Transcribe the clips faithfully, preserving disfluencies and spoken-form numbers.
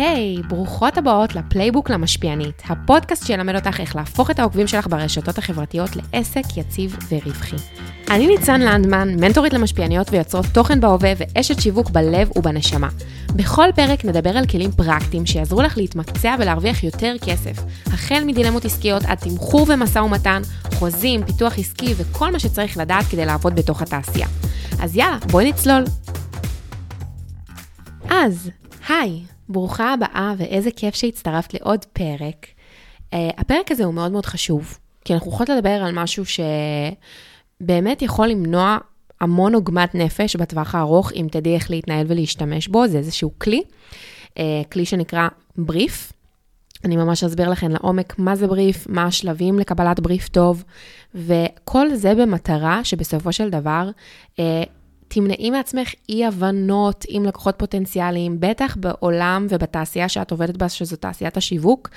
היי, hey, ברוכות הבאות לפלייבוק למשפיענית, הפודקאסט שילמד אותך איך להפוך את העוקבים שלך ברשתות החברתיות לעסק יציב ורווחי. אני ניצן לנדמן, מנטורית למשפיעניות ויוצרות תוכן בהווה ואשת שיווק בלב ובנשמה. בכל פרק נדבר על כלים פרקטיים שיעזרו לך להתמקצע ולהרוויח יותר כסף, החל מדילמות עסקיות עד תמחור ומשא ומתן, חוזים, פיתוח עסקי וכל מה שצריך לדעת כדי לעבוד בתוך התעשייה. אז יאללה, בואי נצלול. אז, היי. ברוכה הבאה, ואיזה כיף שהצטרפת לעוד פרק. Uh, הפרק הזה הוא מאוד מאוד חשוב, כי אנחנו יכולות לדבר על משהו שבאמת יכול למנוע המון עוגמת נפש בטווח הארוך, אם תדעי איך להתנהל ולהשתמש בו. זה איזשהו כלי, uh, כלי שנקרא בריף. אני ממש אסביר לכם לעומק מה זה בריף, מה השלבים לקבלת בריף טוב, וכל זה במטרה שבסופו של דבר... Uh, תמנעי מעצמך אי הבנות עם לקוחות פוטנציאליים, בטח בעולם ובתעשייה שאת עובדת בה, שזו תעשיית השיווק,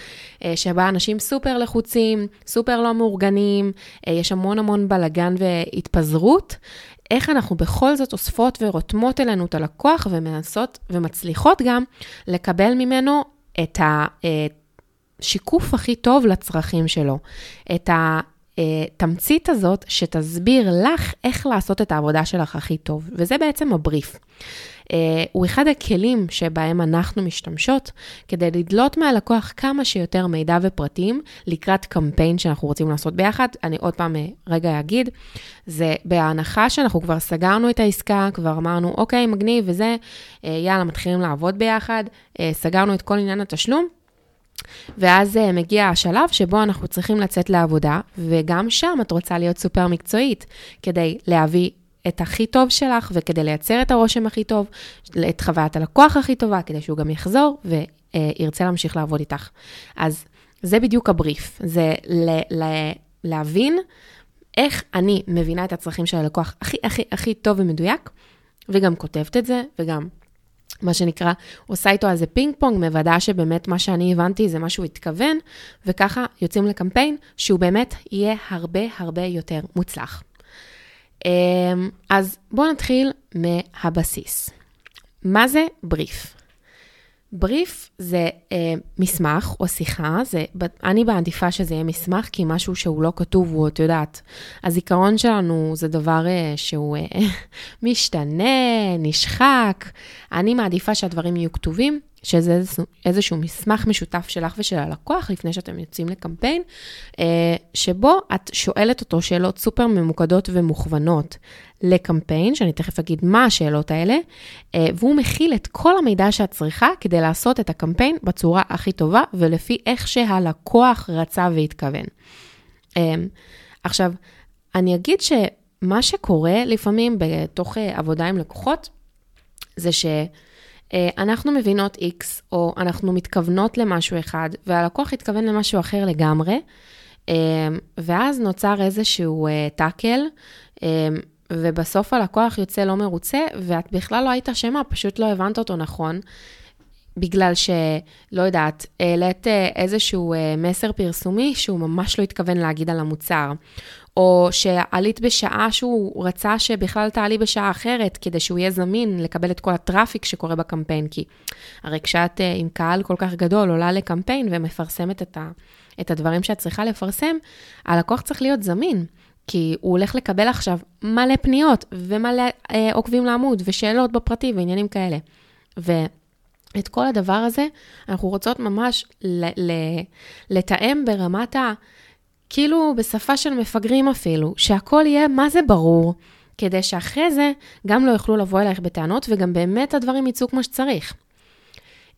שבה אנשים סופר לחוצים, סופר לא מאורגנים, יש המון המון בלגן והתפזרות. איך אנחנו בכל זאת אוספות ורותמות אלינו את הלקוח ומנסות ומצליחות גם לקבל ממנו את השיקוף הכי טוב לצרכים שלו, את ה... תמצית הזאת שתסביר לך איך לעשות את העבודה שלך הכי טוב, וזה בעצם הבריף. הוא אחד הכלים שבהם אנחנו משתמשות כדי לדלות מהלקוח כמה שיותר מידע ופרטים לקראת קמפיין שאנחנו רוצים לעשות ביחד. אני עוד פעם רגע אגיד, זה בהנחה שאנחנו כבר סגרנו את העסקה, כבר אמרנו אוקיי מגניב וזה, יאללה מתחילים לעבוד ביחד, סגרנו את כל עניין התשלום, ואז מגיע השלב שבו אנחנו צריכים לצאת לעבודה, וגם שם את רוצה להיות סופר מקצועית, כדי להביא את הכי טוב שלך, וכדי לייצר את הרושם הכי טוב, את חוויית הלקוח הכי טובה, כדי שהוא גם יחזור, וירצה להמשיך לעבוד איתך. אז זה בדיוק הבריף, זה ל- ל- להבין איך אני מבינה את הצרכים של הלקוח הכי הכי הכי טוב ומדויק, וגם כותבת את זה, וגם... מה שנקרא, עושה איתו איזה פינג פונג, מוודא שבאמת מה שאני הבנתי זה מה שהוא התכוון, וככה יוצאים לקמפיין שהוא באמת יהיה הרבה הרבה יותר מוצלח. אז בואו נתחיל מהבסיס. מה זה בריף? בריף זה מסמך או שיחה, זה, אני בעדיפה שזה יהיה מסמך, כי משהו שהוא לא כתוב הוא, את יודעת, הזיכרון שלנו זה דבר שהוא משתנה, נשחק, אני מעדיפה שהדברים יהיו כתובים, שזה איזשהו, איזשהו מסמך משותף שלך ושל הלקוח, לפני שאתם יוצאים לקמפיין, שבו את שואלת אותו שאלות סופר ממוקדות ומוכוונות לקמפיין, שאני תכף אגיד מה השאלות האלה, והוא מכיל את כל המידע שאת צריכה, כדי לעשות את הקמפיין בצורה הכי טובה, ולפי איך שהלקוח רצה והתכוון. עכשיו, אני אגיד שמה שקורה לפעמים בתוך עבודה עם לקוחות, זה ש... אנחנו מבינות X, או אנחנו מתכוונות למשהו אחד, והלקוח התכוון למשהו אחר לגמרי, ואז נוצר איזשהו טאקל, ובסוף הלקוח יוצא לא מרוצה, ואת בכלל לא היית שמה, פשוט לא הבנת אותו נכון, בגלל שלא יודעת, העלית איזשהו מסר פרסומי, שהוא ממש לא התכוון להגיד על המוצר, או שעלית בשעה שהוא רצה שבכלל תעלי בשעה אחרת, כדי שהוא יהיה זמין לקבל את כל הטראפיק שקורה בקמפיין, כי הרי כשאת עם קהל כל כך גדול עולה לקמפיין ומפרסמת את, ה, את הדברים שאת צריכה לפרסם, הלקוח צריך להיות זמין, כי הוא הולך לקבל עכשיו מלא פניות ומלא אה, עוקבים לעמוד ושאלות בפרטי ועניינים כאלה. ואת כל הדבר הזה אנחנו רוצות ממש ל, ל, לתאם ברמת ה... כאילו בשפה של מפגרים אפילו, שהכל יהיה מה זה ברור, כדי שאחרי זה גם לא יוכלו לבוא אלייך בטענות, וגם באמת הדברים ייצאו כמו שצריך.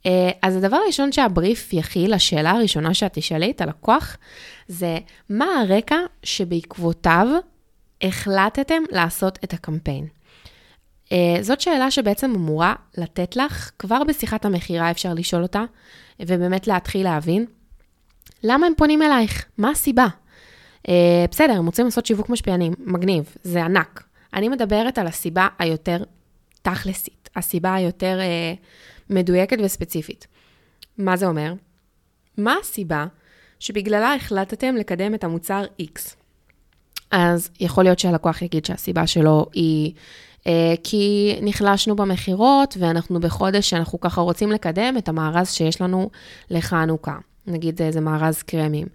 אז הדבר הראשון שהבריף יכיל, השאלה הראשונה שאת תשאלי את הלקוח, זה מה הרקע שבעקבותיו החלטתם לעשות את הקמפיין. זאת שאלה שבעצם אמורה לתת לך, כבר בשיחת המחירה אפשר לשאול אותה, ובאמת להתחיל להבין, למה הם פונים אלייך? מה הסיבה? אה, בסדר, הם רוצים לעשות שיווק משפיענים, מגניב, זה ענק. אני מדברת על הסיבה היותר תכלסית, הסיבה היותר אה, מדויקת וספציפית. מה זה אומר? מה הסיבה שבגללה החלטתם לקדם את המוצר X? אז יכול להיות שהלקוח יגיד שהסיבה שלו היא כי נחלשנו במחירות, ואנחנו בחודש שאנחנו ככה רוצים לקדם את המארז שיש לנו לחנוכה. נגיד זה מארז קרמים.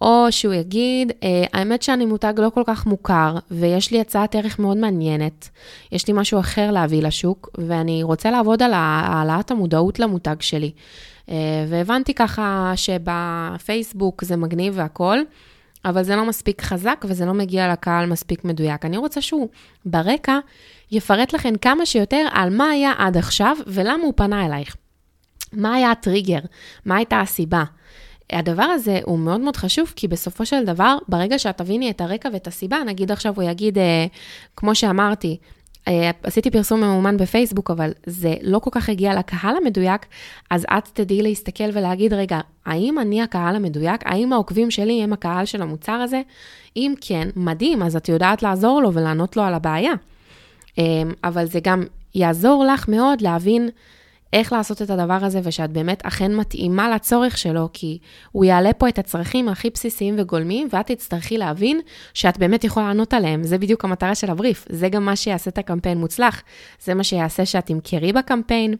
או שהוא יגיד, האמת שאני מותג לא כל כך מוכר, ויש לי הצעת ערך מאוד מעניינת. יש לי משהו אחר להביא לשוק, ואני רוצה לעבוד על העלאת המודעות למותג שלי. והבנתי ככה שבפייסבוק זה מגניב והכל, אבל זה לא מספיק חזק, וזה לא מגיע לקהל מספיק מדויק. אני רוצה שהוא ברקע יפרט לכם כמה שיותר על מה היה עד עכשיו, ולמה הוא פנה אלייך. מה היה הטריגר? מה הייתה הסיבה? הדבר הזה הוא מאוד מאוד חשוב, כי בסופו של דבר, ברגע שאת תביני את הרקע ואת הסיבה, נגיד עכשיו הוא יגיד, אה, כמו שאמרתי, אה, עשיתי פרסום ממומן בפייסבוק, אבל זה לא כל כך הגיע לקהל המדויק, אז את תדעי להסתכל ולהגיד, רגע, האם אני הקהל המדויק? האם העוקבים שלי הם הקהל של המוצר הזה? אם כן, מדהים, אז את יודעת לעזור לו ולענות לו על הבעיה. אה, אבל זה גם יעזור לך מאוד להבין איך לעשות את הדבר הזה, ושאת באמת אכן מתאימה לצורך שלו, כי הוא יעלה פה את הצרכים הכי בסיסיים וגולמיים, ואת תצטרכי להבין שאת באמת יכולה לענות עליהם. זה בדיוק המטרה של הבריף. זה גם מה שיעשה את הקמפיין מוצלח. זה מה שיעשה שאת תמכרי בקמפיין,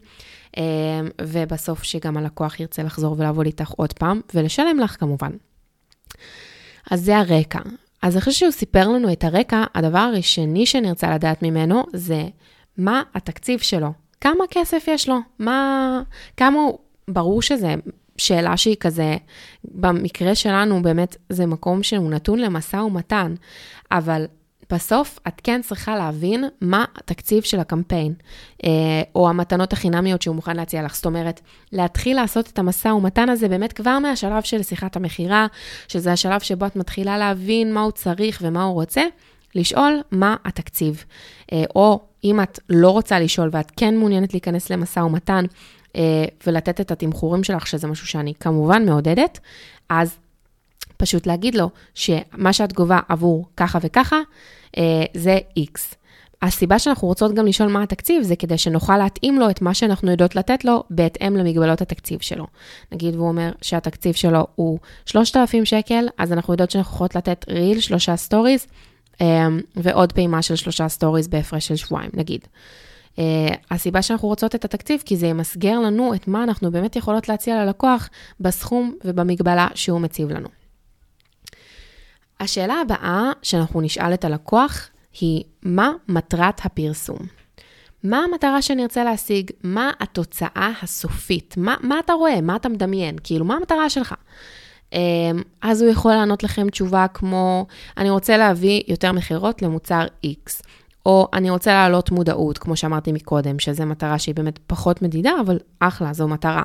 ובסוף שגם הלקוח ירצה לחזור ולעבוד איתך עוד פעם, ולשלם לך כמובן. אז זה הרקע. אז אחרי שהוא סיפר לנו את הרקע, הדבר הראשון שנרצה לדעת ממנו זה מה התקציב שלו. כמה כסף יש לו? מה, כמה, ברור שזה שאלה שהיא כזה, במקרה שלנו באמת זה מקום שהוא נתון למסע ומתן, אבל בסוף את כן צריכה להבין מה התקציב של הקמפיין, או המתנות החינמיות שהוא מוכן להציע לך. זאת אומרת, להתחיל לעשות את המסע ומתן הזה באמת כבר מהשלב של שיחת המחירה, שזה השלב שבו את מתחילה להבין מה הוא צריך ומה הוא רוצה, לשאול מה התקציב, או אם את לא רוצה לשאול ואת כן מעוניינת להיכנס למשא ומתן ולתת את התמחורים שלך, שזה משהו שאני כמובן מעודדת, אז פשוט להגיד לו שמה שאת גובה עבור ככה וככה זה X. הסיבה שאנחנו רוצות גם לשאול מה התקציב, זה כדי שנוכל להתאים לו את מה שאנחנו יודעות לתת לו, בהתאם למגבלות התקציב שלו. נגיד, והוא אומר שהתקציב שלו הוא שלושת אלפים שקל, אז אנחנו יודעות שאנחנו יכולות לתת ריל, שלושה סטוריז, ועוד פעימה של שלושה סטוריז בהפרש של שבועיים, נגיד. הסיבה שאנחנו רוצות את התקציב, כי זה ימסגר לנו את מה אנחנו באמת יכולות להציע ללקוח בסכום ובמגבלה שהוא מציב לנו. השאלה הבאה שאנחנו נשאל את הלקוח היא, מה מטרת הפרסום? מה המטרה שנרצה להשיג? מה התוצאה הסופית? מה, מה אתה רואה? מה אתה מדמיין? כאילו, מה המטרה שלך? אז הוא יכול לענות לכם תשובה כמו, אני רוצה להביא יותר מחירות למוצר X, או אני רוצה להעלות מודעות, כמו שאמרתי מקודם, שזו מטרה שהיא באמת פחות מדידה, אבל אחלה, זו מטרה.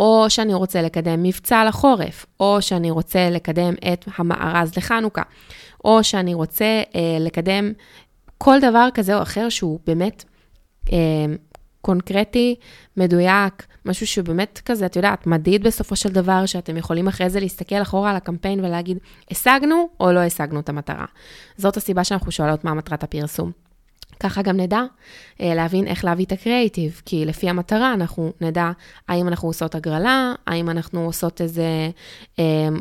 או שאני רוצה לקדם מבצע לחורף, או שאני רוצה לקדם את המארז לחנוכה, או שאני רוצה אה, לקדם כל דבר כזה או אחר שהוא באמת אה, קונקרטי, מדויק, משהו שבאמת כזה, את יודעת, מדיד בסופו של דבר, שאתם יכולים אחרי זה להסתכל אחורה על הקמפיין ולהגיד, השגנו או לא השגנו את המטרה. זאת הסיבה שאנחנו שואלות מה מטרת הפרסום. ככה גם נדע להבין איך להביא את הקריאיטיב, כי לפי המטרה אנחנו נדע האם אנחנו עושות הגרלה, האם אנחנו עושות איזה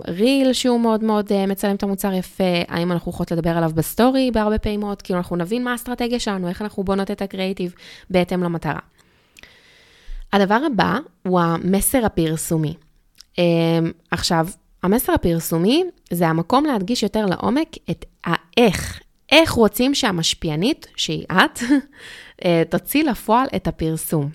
ריל שהוא מאוד מאוד מצלם את המוצר יפה, האם אנחנו יכולות לדבר עליו בסטורי בהרבה פעימות, כאילו אנחנו נבין מה האסטרטגיה שלנו, איך אנחנו בונות את הקריאיטיב בהתאם למטרה. הדבר הבא הוא המסר הפרסומי. עכשיו, המסר הפרסומי זה המקום להדגיש יותר לעומק את האיך, איך רוצים שהמשפיענית, שהיא את, תוציא לפועל את הפרסום.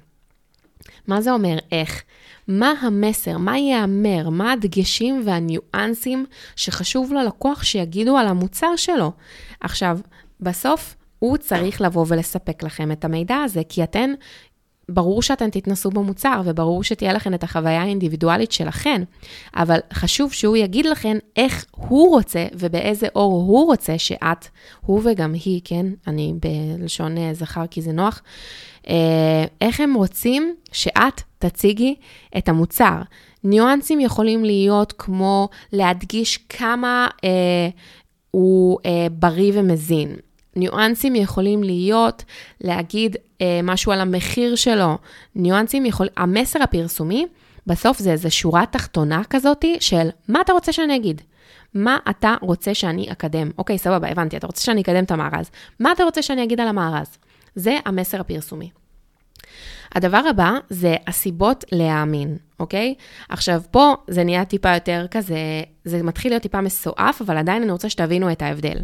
מה זה אומר איך? מה המסר? מה יאמר? מה הדגשים והניואנסים שחשוב ללקוח שיגידו על המוצר שלו? עכשיו, בסוף הוא צריך לבוא ולספק לכם את המידע הזה, כי אתן, ברור שאתן תתנסו במוצר, וברור שתהיה לכן את החוויה האינדיבידואלית שלכן, אבל חשוב שהוא יגיד לכן איך הוא רוצה, ובאיזה אור הוא רוצה שאת, הוא וגם היא, כן, אני בלשון זכר כי זה נוח, איך הם רוצים שאת תציגי את המוצר. ניואנסים יכולים להיות כמו להדגיש כמה אה, הוא אה, בריא ומזין. ניואנסים יכולים להיות, להגיד אה, משהו על המחיר שלו. ניואנסים יכול, המסר הפרסומי, בסוף זה איזו שורה תחתונה כזאת של מה אתה רוצה שאני אגיד? מה אתה רוצה שאני אקדם? אוקיי, סבבה, הבנתי, אתה רוצה שאני אקדם את המארז. מה אתה רוצה שאני אגיד על המארז? זה המסר הפרסומי. הדבר הבא זה הסיבות להאמין, אוקיי? עכשיו פה זה נהיה טיפה יותר כזה, זה מתחיל להיות טיפה מסועף, אבל עדיין אני רוצה שתבינו את ההבדל.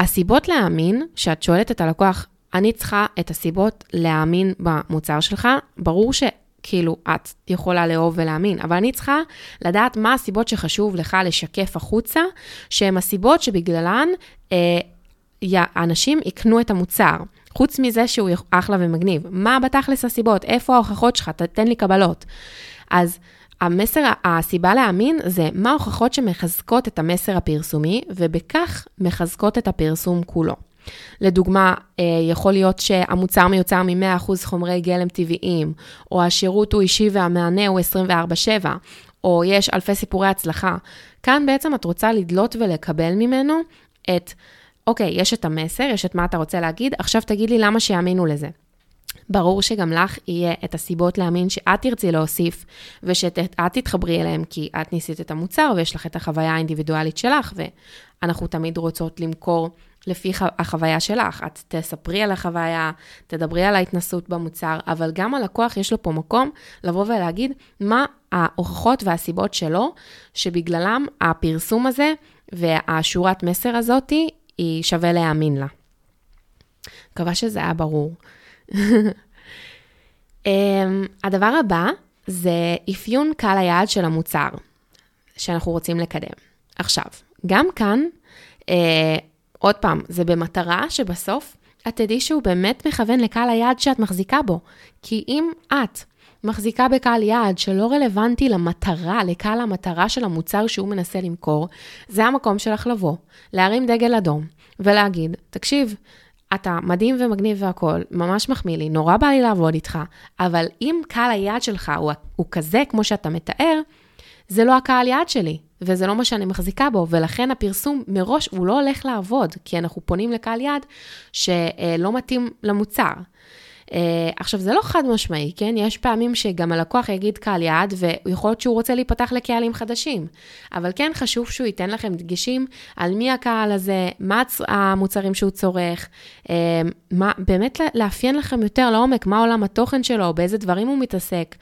הסיבות להאמין, שאת שואלת את הלקוח, אני צריכה את הסיבות להאמין במוצר שלך, ברור ש... כאילו את יכולה לאהוב ולהאמין, אבל אני צריכה לדעת מה הסיבות שחשוב לך לשקף החוצה, שהן הסיבות שבגללן האנשים אה, יקנו את המוצר, חוץ מזה שהוא אחלה ומגניב. מה בתכלס הסיבות? איפה ההוכחות שלך? תתן לי קבלות. אז המסר, הסיבה להאמין זה מה ההוכחות שמחזקות את המסר הפרסומי, ובכך מחזקות את הפרסום כולו. לדוגמה, יכול להיות שהמוצר מיוצר מ-מאה אחוז חומרי גלם טבעיים, או השירות הוא אישי והמענה הוא עשרים וארבע שבע, או יש אלפי סיפורי הצלחה. כאן בעצם את רוצה לדלות ולקבל ממנו את, אוקיי, יש את המסר, יש את מה אתה רוצה להגיד, עכשיו תגיד לי למה שיאמינו לזה. ברור שגם לך יהיה את הסיבות להאמין שאת תרצי להוסיף, ושאת תתחברי אליהם כי את ניסית את המוצר, ויש לך את החוויה האינדיבידואלית שלך, ואנחנו תמיד רוצות למכור לפי החוויה שלך. את תספרי על החוויה, תדברי על ההתנסות במוצר, אבל גם הלקוח יש לו פה מקום לבוא ולהגיד מה ההוכחות והסיבות שלו, שבגללם הפרסום הזה והשורת מסר הזאת היא שווה להאמין לה. מקווה שזה היה ברור. הדבר הבא זה אפיון קהל היעד של המוצר שאנחנו רוצים לקדם. עכשיו, גם כאן, עוד פעם, זה במטרה שבסוף את תדעי שהוא באמת מכוון לקהל היעד שאת מחזיקה בו. כי אם את מחזיקה בקהל יעד שלא רלוונטי למטרה, לקהל המטרה של המוצר שהוא מנסה למכור, זה המקום שלך לבוא, להרים דגל אדום ולהגיד, תקשיב, אתה מדהים ומגניב והכל, ממש מחמיא לי, נורא בא לי לעבוד איתך, אבל אם קהל היעד שלך הוא, הוא כזה כמו שאתה מתאר, זה לא הקהל יעד שלי. וזה לא מה שאני מחזיקה בו, ולכן הפרסום מראש הוא לא הולך לעבוד, כי אנחנו פונים לקהל יעד שלא מתאים למוצר. עכשיו, זה לא חד משמעי, כן? יש פעמים שגם הלקוח יגיד קהל יעד, ויכול להיות שהוא רוצה להיפתח לקהלים חדשים, אבל כן חשוב שהוא ייתן לכם דגשים על מי הקהל הזה, מה המוצרים שהוא צורך, מה, באמת לאפיין לכם יותר לעומק, מה עולם התוכן שלו, באיזה דברים הוא מתעסק,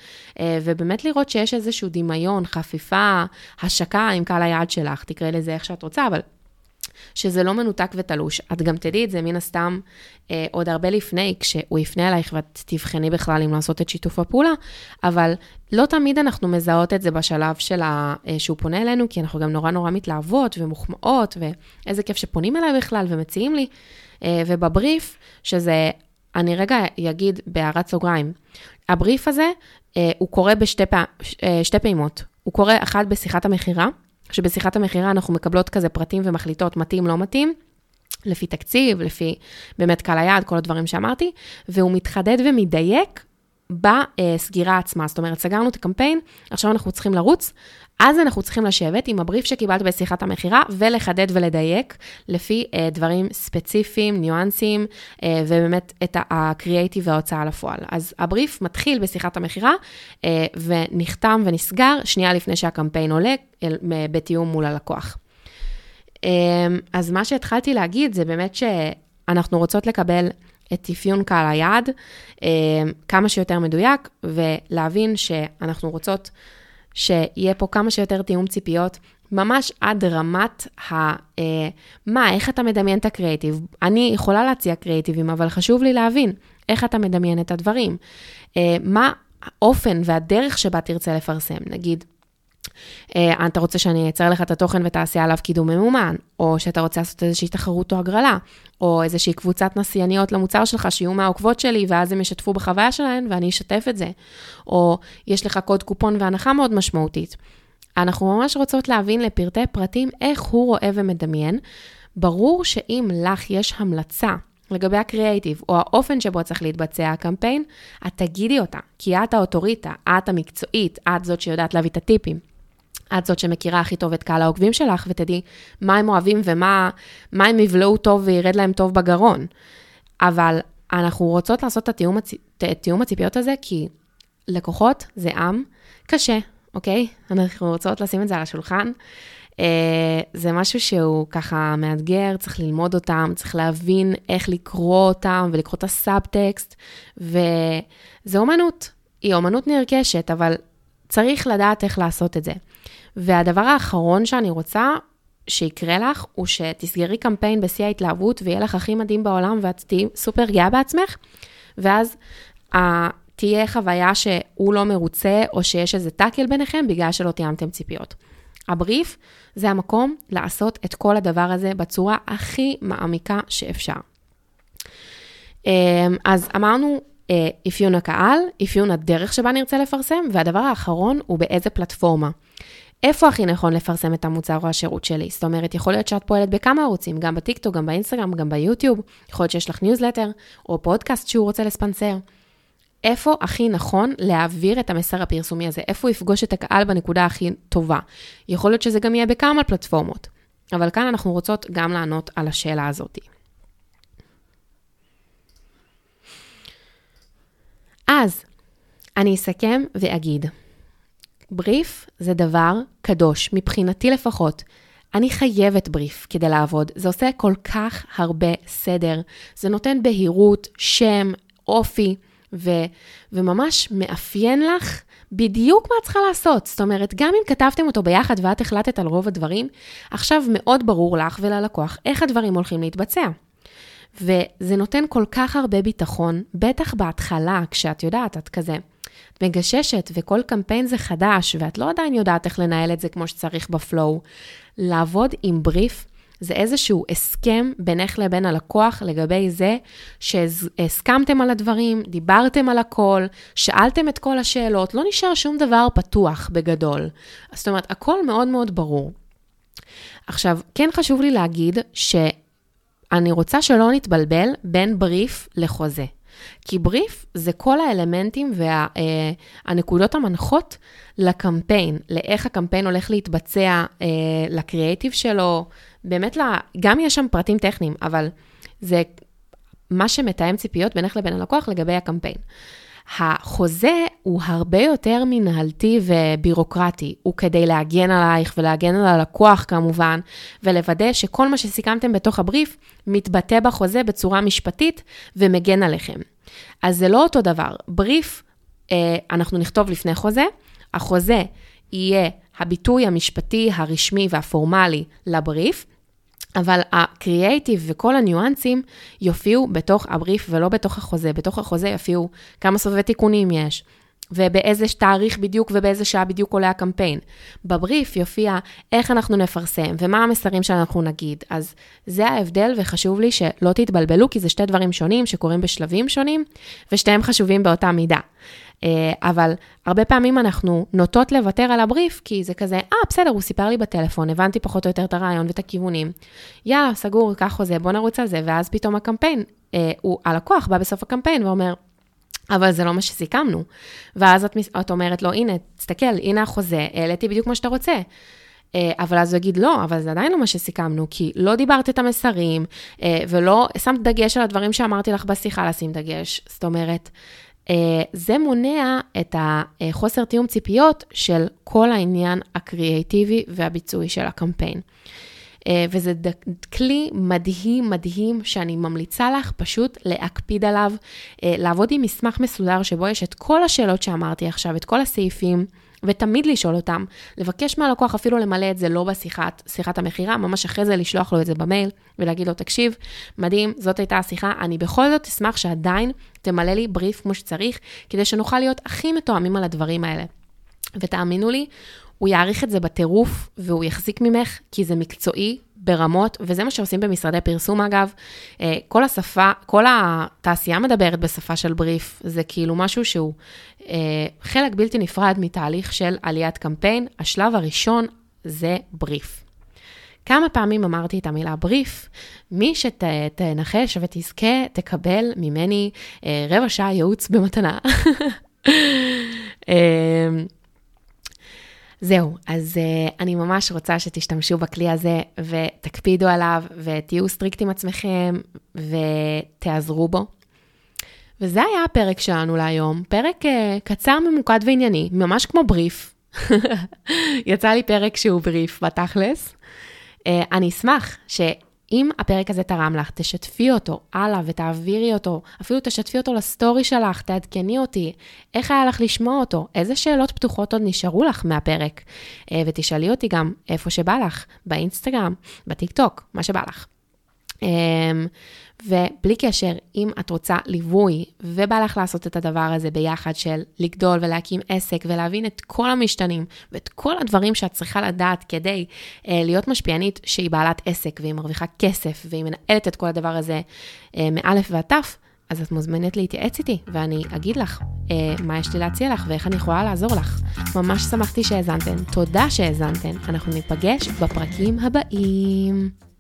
ובאמת לראות שיש איזשהו דמיון, חפיפה, השקה עם קהל היעד שלך, תקרא לזה איך שאת רוצה, אבל... שזה לא מנותק ותלוש. את גם תדעי את זה מן הסתם אה, עוד הרבה לפני, כשהוא יפנה אלייך ואת תבחני בכלל אם לעשות את שיתוף הפעולה, אבל לא תמיד אנחנו מזהות את זה בשלב שלה, אה, שהוא פונה אלינו, כי אנחנו גם נורא נורא מתלהבות ומוחמאות, ואיזה כיף שפונים אליי בכלל ומציעים לי, אה, ובבריף, שזה, אני רגע אגיד בהערת סוגריים, הבריף הזה אה, הוא קורה בשתי פע... אה, שתי פעימות, הוא קורה אחת בשיחת המחירה, שבשיחת המחירה אנחנו מקבלות כזה פרטים ומחליטות מתאים, לא מתאים, לפי תקציב, לפי באמת קהל היעד, כל הדברים שאמרתי, והוא מתחדד ומדייק בסגירה עצמה. זאת אומרת, סגרנו את הקמפיין, עכשיו אנחנו צריכים לרוץ, אז אנחנו צריכים לשבת עם הבריף שקיבלת בשיחת המחירה, ולחדד ולדייק לפי דברים ספציפיים, ניואנסים, ובאמת את הקריאייטיב וההוצאה לפועל. אז הבריף מתחיל בשיחת המחירה, ונחתם ונסגר שנייה לפני שהקמפיין עולה, בתיאום מול הלקוח. אז מה שהתחלתי להגיד, זה באמת שאנחנו רוצות לקבל את אפיון קהל היעד, כמה שיותר מדויק, ולהבין שאנחנו רוצות שיהיה פה כמה שיותר תיאום ציפיות, ממש עד רמת ה... מה, איך אתה מדמיין את הקריאיטיב? אני יכולה להציע קריאיטיבים, אבל חשוב לי להבין איך אתה מדמיין את הדברים. מה האופן והדרך שבה תרצה לפרסם? נגיד, אתה רוצה שאני אצר לך את התוכן ותעשה עליו קידום ממומן, או שאתה רוצה לעשות איזושהי תחרות או הגרלה, או איזושהי קבוצת נסייניות למוצר שלך שיהיו מהעוקבות שלי, ואז הם ישתפו בחוויה שלהן ואני אשתף את זה. או יש לך קוד קופון והנחה מאוד משמעותית. אנחנו ממש רוצות להבין לפרטי פרטים איך הוא רואה ומדמיין. ברור שאם לך יש המלצה לגבי הקריאייטיב, או האופן שבו צריך להתבצע הקמפיין, את תגידי אותה, כי את האוטוריטה, את המקצועית, את זאת שיודעת להביא את הטיפים. את זאת שמכירה הכי טוב את קהל העוקבים שלך, ותדעי מה הם אוהבים ומה מה הם יבלעו טוב וירד להם טוב בגרון. אבל אנחנו רוצות לעשות את תיאום, הצ... תיאום הציפיות הזה, כי לקוחות זה עם קשה, אוקיי? אנחנו רוצות לשים את זה על השולחן, זה משהו שהוא ככה מאתגר, צריך ללמוד אותם, צריך להבין איך לקרוא אותם ולקרוא את הסאבטקסט, וזה אומנות, היא אומנות נרכשת, אבל צריך לדעת איך לעשות את זה. והדבר האחרון שאני רוצה שיקרה לך, הוא שתסגרי קמפיין בשיא ההתלהבות, ויהיה לך הכי מדהים בעולם, ואת תהיה סופר גאה בעצמך, ואז תהיה חוויה שהוא לא מרוצה, או שיש איזה טאקל ביניכם, בגלל שלא תיאמתם ציפיות. הבריף זה המקום לעשות את כל הדבר הזה בצורה הכי מעמיקה שאפשר. אז אמרנו, אפיון הקהל, אפיון הדרך שבה נרצה לפרסם, והדבר האחרון הוא באיזה פלטפורמה. איפה הכי נכון לפרסם את המוצר או השירות שלי? זאת אומרת, יכול להיות שאת פועלת בכמה ערוצים, גם בטיקטוק, גם באינסטגרם, גם ביוטיוב, יכול להיות שיש לך ניוזלטר, או פודקאסט שהוא רוצה לספנסר. איפה הכי נכון להעביר את המסר הפרסומי הזה? איפה יפגוש את הקהל בנקודה הכי טובה? יכול להיות שזה גם יהיה בכמה פלטפורמות, אבל כאן אנחנו רוצות גם לענות על השאלה הזאת. אז אני אסכם ואגיד, בריף זה דבר קדוש, מבחינתי לפחות. אני חייבת בריף כדי לעבוד. זה עושה כל כך הרבה סדר. זה נותן בהירות, שם, אופי, ו- וממש מאפיין לך בדיוק מה צריכה לעשות. זאת אומרת, גם אם כתבתם אותו ביחד ואת החלטת על רוב הדברים, עכשיו מאוד ברור לך וללקוח איך הדברים הולכים להתבצע. וזה נותן כל כך הרבה ביטחון, בטח בהתחלה, כשאת יודעת, את כזה מגששת, וכל קמפיין זה חדש, ואת לא עדיין יודעת איך לנהל את זה כמו שצריך בפלואו. לעבוד עם בריף, זה איזשהו הסכם בינך לבין הלקוח, לגבי זה שהסכמתם על הדברים, דיברתם על הכל, שאלתם את כל השאלות, לא נשאר שום דבר פתוח בגדול. זאת אומרת, הכל מאוד מאוד ברור. עכשיו, כן חשוב לי להגיד ש... אני רוצה שלא נתבלבל בין בריף לחוזה. כי בריף זה כל האלמנטים והנקודות המנחות לקמפיין, לאיך הקמפיין הולך להתבצע, לקריאטיב שלו, באמת גם יש שם פרטים טכניים, אבל זה מה שמתאם ציפיות בינך לבין הלקוח לגבי הקמפיין. החוזה הוא הרבה יותר מנהלתי ובירוקרטי, הוא כדי להגן עלייך ולהגן על הלקוח כמובן, ולוודא שכל מה שסיכמתם בתוך הבריף מתבטא בחוזה בצורה משפטית ומגן עליכם. אז זה לא אותו דבר, בריף אנחנו נכתוב לפני חוזה, החוזה יהיה הביטוי המשפטי, הרשמי והפורמלי לבריף, אבל הקריאייטיב וכל הניואנסים יופיעו בתוך הבריף ולא בתוך החוזה. בתוך החוזה יופיעו כמה סבבי תיקונים יש, ובאיזה תאריך בדיוק ובאיזה שעה בדיוק עולה הקמפיין. בבריף יופיע איך אנחנו נפרסם ומה המסרים שאנחנו נגיד. אז זה ההבדל, וחשוב לי שלא תתבלבלו, כי זה שתי דברים שונים שקורים בשלבים שונים, ושתיהם חשובים באותה מידה. אבל הרבה פעמים אנחנו נוטות לוותר על הבריף, כי זה כזה, אה, בסדר, הוא סיפר לי בטלפון, הבנתי פחות או יותר את הרעיון ואת הכיוונים. יאללה, סגור, כך חוזה, בוא נרוץ על זה. ואז פתאום הקמפיין, הוא, הלקוח בא בסוף הקמפיין ואומר, אבל זה לא מה שסיכמנו. ואז את, את אומרת לו, הנה, תסתכל, הנה החוזה, העליתי בדיוק מה שאתה רוצה. אבל אז הוא יגיד, לא, אבל זה עדיין לא מה שסיכמנו, כי לא דיברת את המסרים, ולא שמת דגש על הדברים שאמרתי לך בשיחה לשים דגש. זאת אומרת, זה מונע את החוסר תיאום ציפיות של כל העניין הקריאטיבי והביצועי של הקמפיין. וזה כלי מדהים מדהים שאני ממליצה לך פשוט להקפיד עליו, לעבוד עם מסמך מסודר שבו יש את כל השאלות שאמרתי עכשיו, את כל הסעיפים, ותמיד לשאול אותם, לבקש מהלקוח אפילו למלא את זה לא בשיחת, שיחת המחירה, ממש אחרי זה לשלוח לו את זה במייל, ולהגיד לו, תקשיב, מדהים, זאת הייתה השיחה, אני בכל זאת אשמח שעדיין תמלא לי בריף כמו שצריך, כדי שנוכל להיות הכי מתואמים על הדברים האלה. ותאמינו לי, הוא יעריך את זה בטירוף, והוא יחזיק ממך, כי זה מקצועי ברמות, וזה מה שעושים במשרדי פרסום אגב. כל השפה, כל התעשייה מדברת בשפה של בריף, זה כאילו משהו שהוא חלק בלתי נפרד מתהליך של עליית קמפיין. השלב הראשון זה בריף. כמה פעמים אמרתי את המילה בריף, מי שתנחש ותזכה תקבל ממני רבע שעה ייעוץ במתנה. זהו, אז uh, אני ממש רוצה שתשתמשו בכלי הזה ותקפידו עליו ותהיו סטריקטים עצמכם ותעזרו בו. וזה היה הפרק שלנו להיום, פרק uh, קצר, ממוקד וענייני, ממש כמו בריף, יצא לי פרק שהוא בריף בתכלס. אני אשמח שאם הפרק הזה תרם לך, תשתפי אותו הלאה ותעבירי אותו, אפילו תשתפי אותו לסטורי שלך, תעדכני אותי, איך היה לך לשמוע אותו, איזה שאלות פתוחות עוד נשארו לך מהפרק, ותשאלי אותי גם איפה שבא לך, באינסטגרם, בטיק טוק, מה שבא לך. ובלי קשר, אם את רוצה ליווי ובא לך לעשות את הדבר הזה ביחד של לגדול ולהקים עסק ולהבין את כל המשתנים ואת כל הדברים שאת צריכה לדעת כדי להיות משפיענית שהיא בעלת עסק והיא מרוויחה כסף והיא מנהלת את כל הדבר הזה מאלף ועד תף, אז את מוזמנת להתייעץ איתי ואני אגיד לך מה יש לי להציע לך ואיך אני יכולה לעזור לך. ממש שמחתי שהאזנתן, תודה שהאזנתן, אנחנו ניפגש בפרקים הבאים.